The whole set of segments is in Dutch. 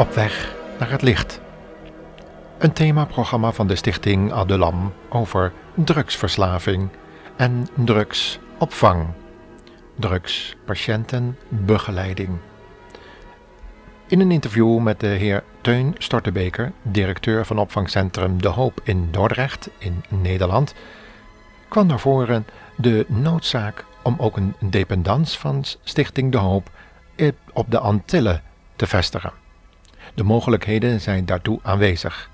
Op weg naar het licht. Een themaprogramma van de Stichting Adelam over drugsverslaving en drugsopvang. Drugspatiëntenbegeleiding. In een interview met de heer Teun Stortenbeker, directeur van opvangcentrum De Hoop in Dordrecht in Nederland, kwam naar voren de noodzaak om ook een dependance van Stichting De Hoop op de Antillen te vestigen. De mogelijkheden zijn daartoe aanwezig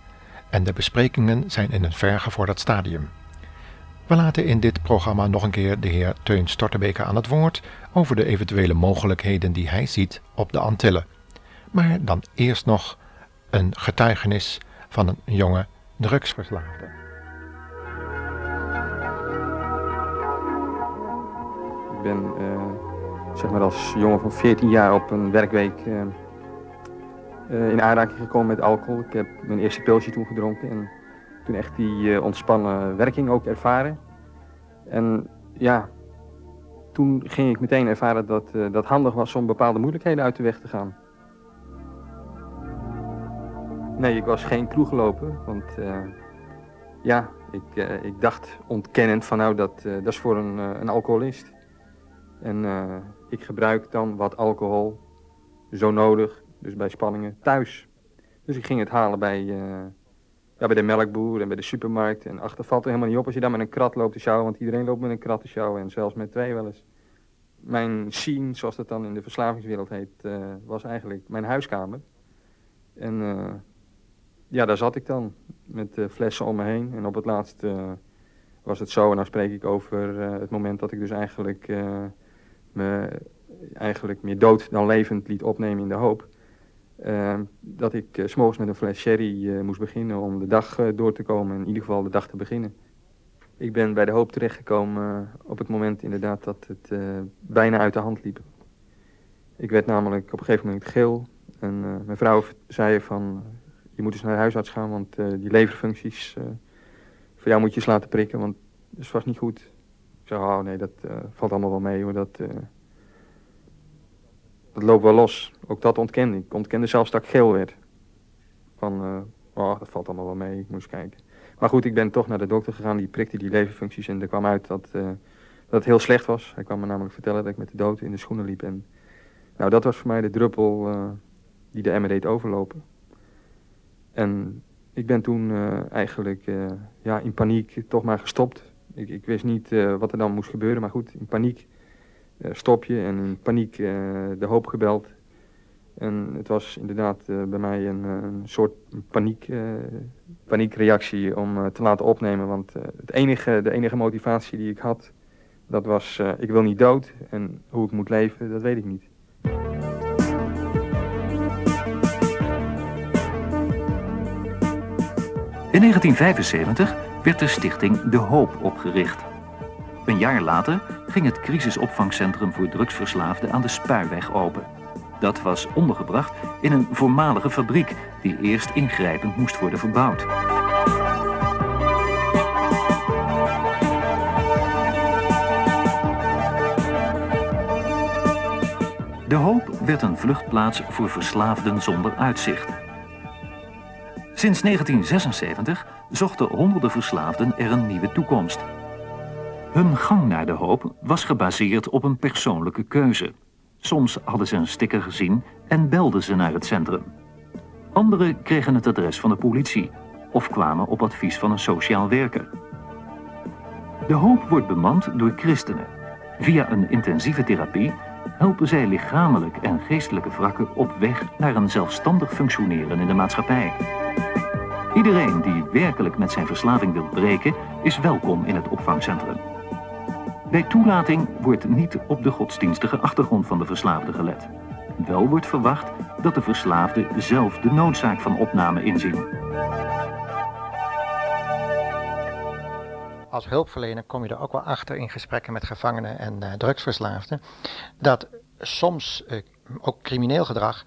en de besprekingen zijn in een vergevorderd stadium. We laten in dit programma nog een keer de heer Teun Stortenbeker aan het woord over de eventuele mogelijkheden die hij ziet op de Antillen. Maar dan eerst nog een getuigenis van een jonge drugsverslaafde. Ik ben als jongen van 14 jaar op een werkweek in aanraking gekomen met alcohol. Ik heb mijn eerste pilsje toen gedronken en toen echt die ontspannen werking ook ervaren. En ja, toen ging ik meteen ervaren dat het handig was om bepaalde moeilijkheden uit de weg te gaan. Nee, ik was geen kroegloper, want ik dacht ontkennend van nou, dat is voor een alcoholist. En ik gebruik dan wat alcohol, zo nodig, dus bij spanningen, thuis. Dus ik ging het halen bij de melkboer en bij de supermarkt. En achter valt er helemaal niet op als je dan met een krat loopt te sjouwen, want iedereen loopt met een krat te sjouwen en zelfs met twee wel eens. Mijn scene, zoals dat dan in de verslavingswereld heet, was eigenlijk mijn huiskamer. En daar zat ik dan met flessen om me heen. En op het laatst was het zo, en dan spreek ik over het moment dat ik dus eigenlijk me meer dood dan levend liet opnemen in De Hoop. Dat ik 's morgens met een fles sherry moest beginnen om de dag door te komen, in ieder geval de dag te beginnen. Ik ben bij De Hoop terechtgekomen op het moment inderdaad dat het bijna uit de hand liep. Ik werd namelijk op een gegeven moment geel. En mijn vrouw zei van, je moet eens naar de huisarts gaan, want die leverfuncties, voor jou moet je eens laten prikken, want dat was niet goed. Ik zei, oh nee, dat valt allemaal wel mee hoor, dat loopt wel los. Ook dat ontkende ik. Ik ontkende zelfs dat ik geel werd. Van, dat valt allemaal wel mee, ik moest kijken. Maar goed, ik ben toch naar de dokter gegaan, die prikte die leverfuncties en er kwam uit dat het heel slecht was. Hij kwam me namelijk vertellen dat ik met de dood in de schoenen liep. En nou, dat was voor mij de druppel die de emmer deed overlopen. En ik ben toen in paniek toch maar gestopt. Ik wist niet wat er dan moest gebeuren, maar goed, in paniek stop je en in paniek De Hoop gebeld. En het was inderdaad bij mij een soort paniekreactie om te laten opnemen, want de enige motivatie die ik had, dat was ik wil niet dood en hoe ik moet leven, dat weet ik niet. In 1975 werd de stichting De Hoop opgericht. Een jaar later ging het crisisopvangcentrum voor drugsverslaafden aan de Spuiweg open. Dat was ondergebracht in een voormalige fabriek die eerst ingrijpend moest worden verbouwd. De Hoop werd een vluchtplaats voor verslaafden zonder uitzicht. Sinds 1976 zochten honderden verslaafden er een nieuwe toekomst. Hun gang naar De Hoop was gebaseerd op een persoonlijke keuze. Soms hadden ze een sticker gezien en belden ze naar het centrum. Anderen kregen het adres van de politie of kwamen op advies van een sociaal werker. De Hoop wordt bemand door christenen. Via een intensieve therapie helpen zij lichamelijk en geestelijke wrakken op weg naar een zelfstandig functioneren in de maatschappij. Iedereen die werkelijk met zijn verslaving wil breken, is welkom in het opvangcentrum. Bij toelating wordt niet op de godsdienstige achtergrond van de verslaafde gelet. Wel wordt verwacht dat de verslaafde zelf de noodzaak van opname inzien. Als hulpverlener kom je er ook wel achter in gesprekken met gevangenen en drugsverslaafden, dat soms ook crimineel gedrag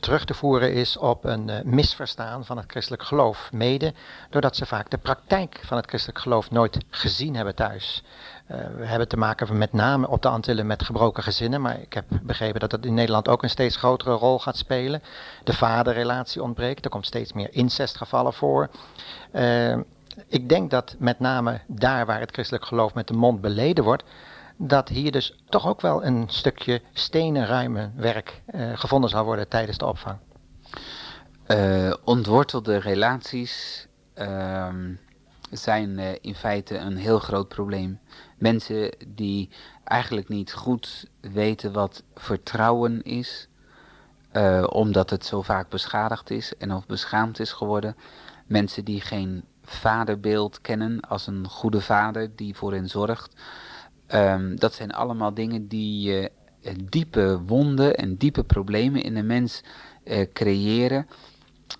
terug te voeren is op een misverstaan van het christelijk geloof. Mede doordat ze vaak de praktijk van het christelijk geloof nooit gezien hebben thuis. We hebben te maken met name op de Antillen met gebroken gezinnen, maar ik heb begrepen dat dat in Nederland ook een steeds grotere rol gaat spelen. De vaderrelatie ontbreekt, er komt steeds meer incestgevallen voor. Ik denk dat met name daar waar het christelijk geloof met de mond beleden wordt, dat hier dus toch ook wel een stukje stenen ruime werk gevonden zal worden tijdens de opvang. Ontwortelde relaties zijn in feite een heel groot probleem. Mensen die eigenlijk niet goed weten wat vertrouwen is, omdat het zo vaak beschadigd is en of beschaamd is geworden. Mensen die geen vaderbeeld kennen als een goede vader die voor hen zorgt. Dat zijn allemaal dingen die diepe wonden en diepe problemen in de mens creëren.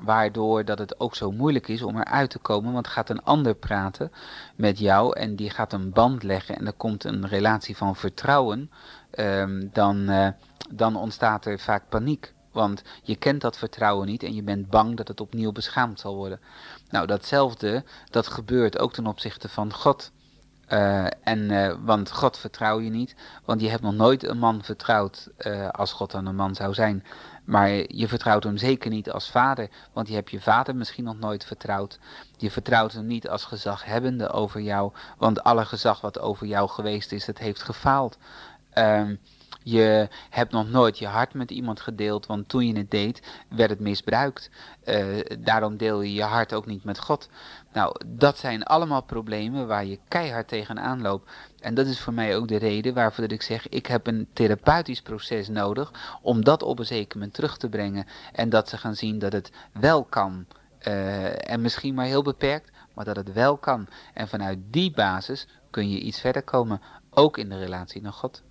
Waardoor dat het ook zo moeilijk is om eruit te komen. Want gaat een ander praten met jou en die gaat een band leggen. En er komt een relatie van vertrouwen. Dan ontstaat er vaak paniek. Want je kent dat vertrouwen niet en je bent bang dat het opnieuw beschaamd zal worden. Nou, datzelfde, dat gebeurt ook ten opzichte van God. Want God vertrouw je niet, want je hebt nog nooit een man vertrouwd als God dan een man zou zijn. Maar je vertrouwt hem zeker niet als vader, want je hebt je vader misschien nog nooit vertrouwd. Je vertrouwt hem niet als gezaghebbende over jou, want alle gezag wat over jou geweest is, dat heeft gefaald. Je hebt nog nooit je hart met iemand gedeeld, want toen je het deed, werd het misbruikt. Daarom deel je je hart ook niet met God. Nou, dat zijn allemaal problemen waar je keihard tegenaan loopt. En dat is voor mij ook de reden waarvoor dat ik zeg, ik heb een therapeutisch proces nodig om dat op een zeker moment terug te brengen. En dat ze gaan zien dat het wel kan. En misschien maar heel beperkt, maar dat het wel kan. En vanuit die basis kun je iets verder komen, ook in de relatie naar God.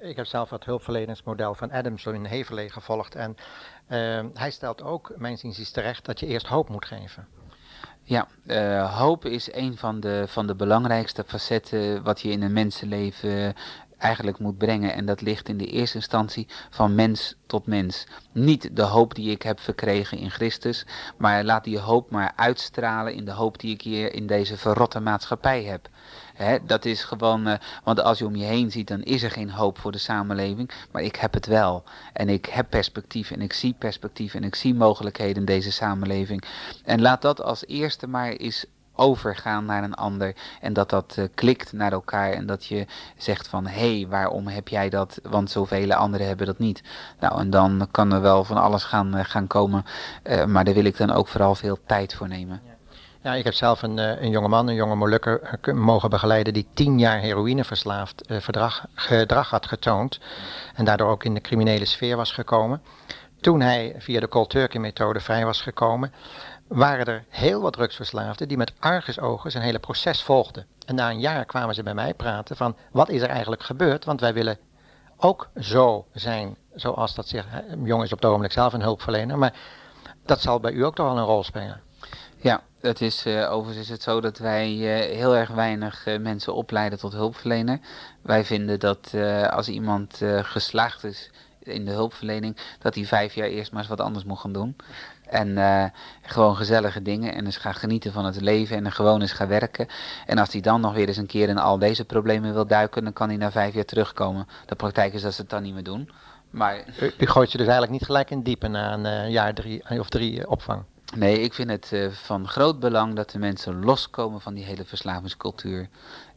Ik heb zelf het hulpverleningsmodel van Adams in Heverlee gevolgd. En hij stelt ook, mijn zin is terecht, dat je eerst hoop moet geven. Ja, hoop is een van de belangrijkste facetten wat je in een mensenleven eigenlijk moet brengen. En dat ligt in de eerste instantie van mens tot mens. Niet de hoop die ik heb verkregen in Christus, maar laat die hoop maar uitstralen in de hoop die ik hier in deze verrotte maatschappij heb. Dat is gewoon, want als je om je heen ziet, dan is er geen hoop voor de samenleving. Maar ik heb het wel. En ik heb perspectief en ik zie perspectief en ik zie mogelijkheden in deze samenleving. En laat dat als eerste maar eens overgaan naar een ander. En dat klikt naar elkaar en dat je zegt van, hé, waarom heb jij dat? Want zoveel anderen hebben dat niet. Nou, en dan kan er wel van alles gaan komen. Maar daar wil ik dan ook vooral veel tijd voor nemen. Ja. Ja, ik heb zelf een jonge man, een jonge Molukker, mogen begeleiden die 10 jaar heroïneverslaafd gedrag had getoond. En daardoor ook in de criminele sfeer was gekomen. Toen hij via de Cold Turkey methode vrij was gekomen, waren er heel wat drugsverslaafden die met argusogen zijn hele proces volgden. En na een jaar kwamen ze bij mij praten van, wat is er eigenlijk gebeurd? Want wij willen ook zo zijn, zoals dat zich, jong is op het ogenblik zelf een hulpverlener. Maar dat zal bij u ook toch wel een rol spelen. Ja, het is, overigens is het zo dat wij heel erg weinig mensen opleiden tot hulpverlener. Wij vinden dat als iemand geslaagd is in de hulpverlening, dat hij 5 jaar eerst maar eens wat anders moet gaan doen. En gewoon gezellige dingen en eens gaan genieten van het leven en dan gewoon eens gaan werken. En als hij dan nog weer eens een keer in al deze problemen wil duiken, dan kan hij na 5 jaar terugkomen. De praktijk is dat ze het dan niet meer doen. Maar u gooit je dus eigenlijk niet gelijk in diepe na een jaar 3 of 3 opvang? Nee, ik vind het van groot belang dat de mensen loskomen van die hele verslavingscultuur.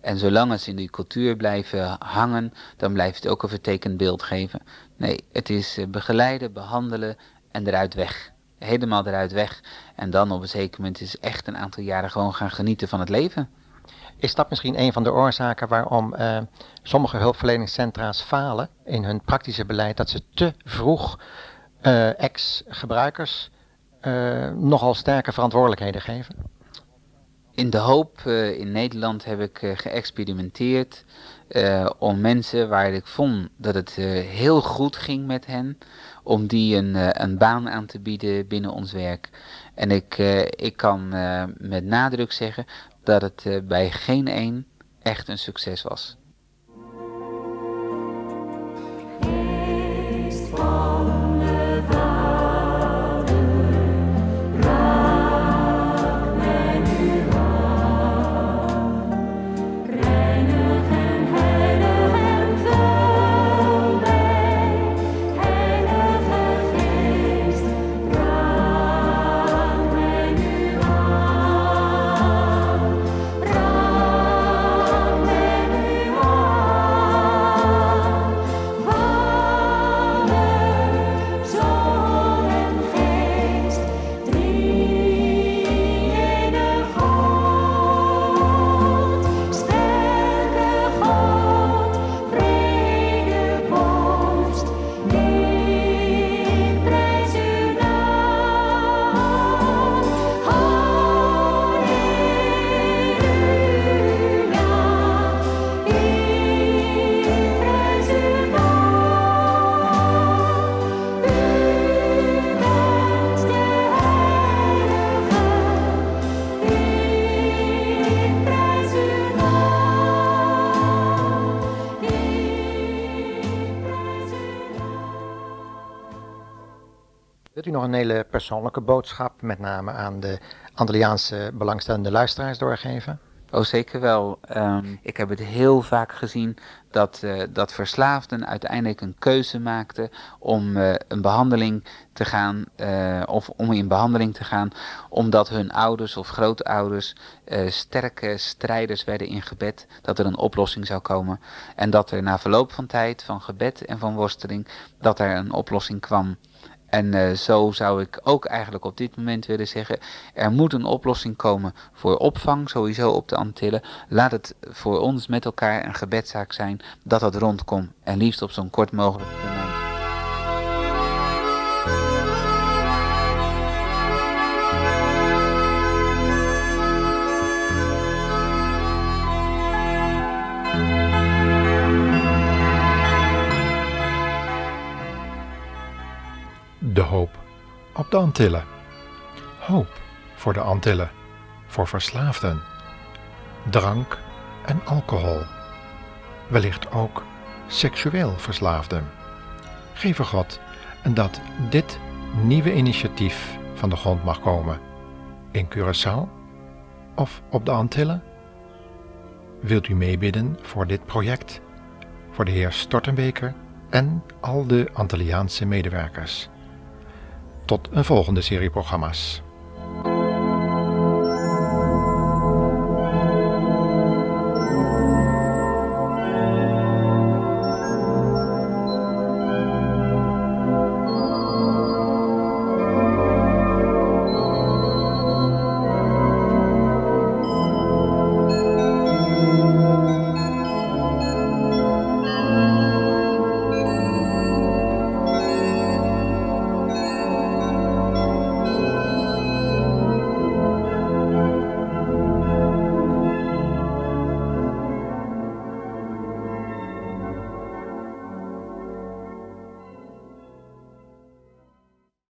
En zolang ze in die cultuur blijven hangen, dan blijft het ook een vertekend beeld geven. Nee, het is begeleiden, behandelen en eruit weg. Helemaal eruit weg. En dan op een zeker moment is echt een aantal jaren gewoon gaan genieten van het leven. Is dat misschien een van de oorzaken waarom sommige hulpverleningscentra's falen in hun praktische beleid? Dat ze te vroeg ex-gebruikers nogal sterke verantwoordelijkheden geven? In De Hoop in Nederland heb ik geëxperimenteerd om mensen waar ik vond dat het heel goed ging met hen, om die een baan aan te bieden binnen ons werk. En ik kan met nadruk zeggen dat het bij geen één echt een succes was. Wilt u nog een hele persoonlijke boodschap, met name aan de Antilliaanse belangstellende luisteraars, doorgeven? Oh, zeker wel. Ik heb het heel vaak gezien dat verslaafden uiteindelijk een keuze maakten om in behandeling te gaan, omdat hun ouders of grootouders sterke strijders werden in gebed, dat er een oplossing zou komen. En dat er na verloop van tijd, van gebed en van worsteling, dat er een oplossing kwam. En zo zou ik ook eigenlijk op dit moment willen zeggen, er moet een oplossing komen voor opvang, sowieso op de Antillen. Laat het voor ons met elkaar een gebedszaak zijn dat dat rondkomt en liefst op zo'n kort mogelijke termijn. De hoop op de Antillen. Hoop voor de Antillen, voor verslaafden. Drank en alcohol. Wellicht ook seksueel verslaafden. Geve God dat dit nieuwe initiatief van de grond mag komen. In Curaçao of op de Antillen? Wilt u meebidden voor dit project? Voor de heer Stortenbeker en al de Antilliaanse medewerkers. Tot een volgende serie programma's.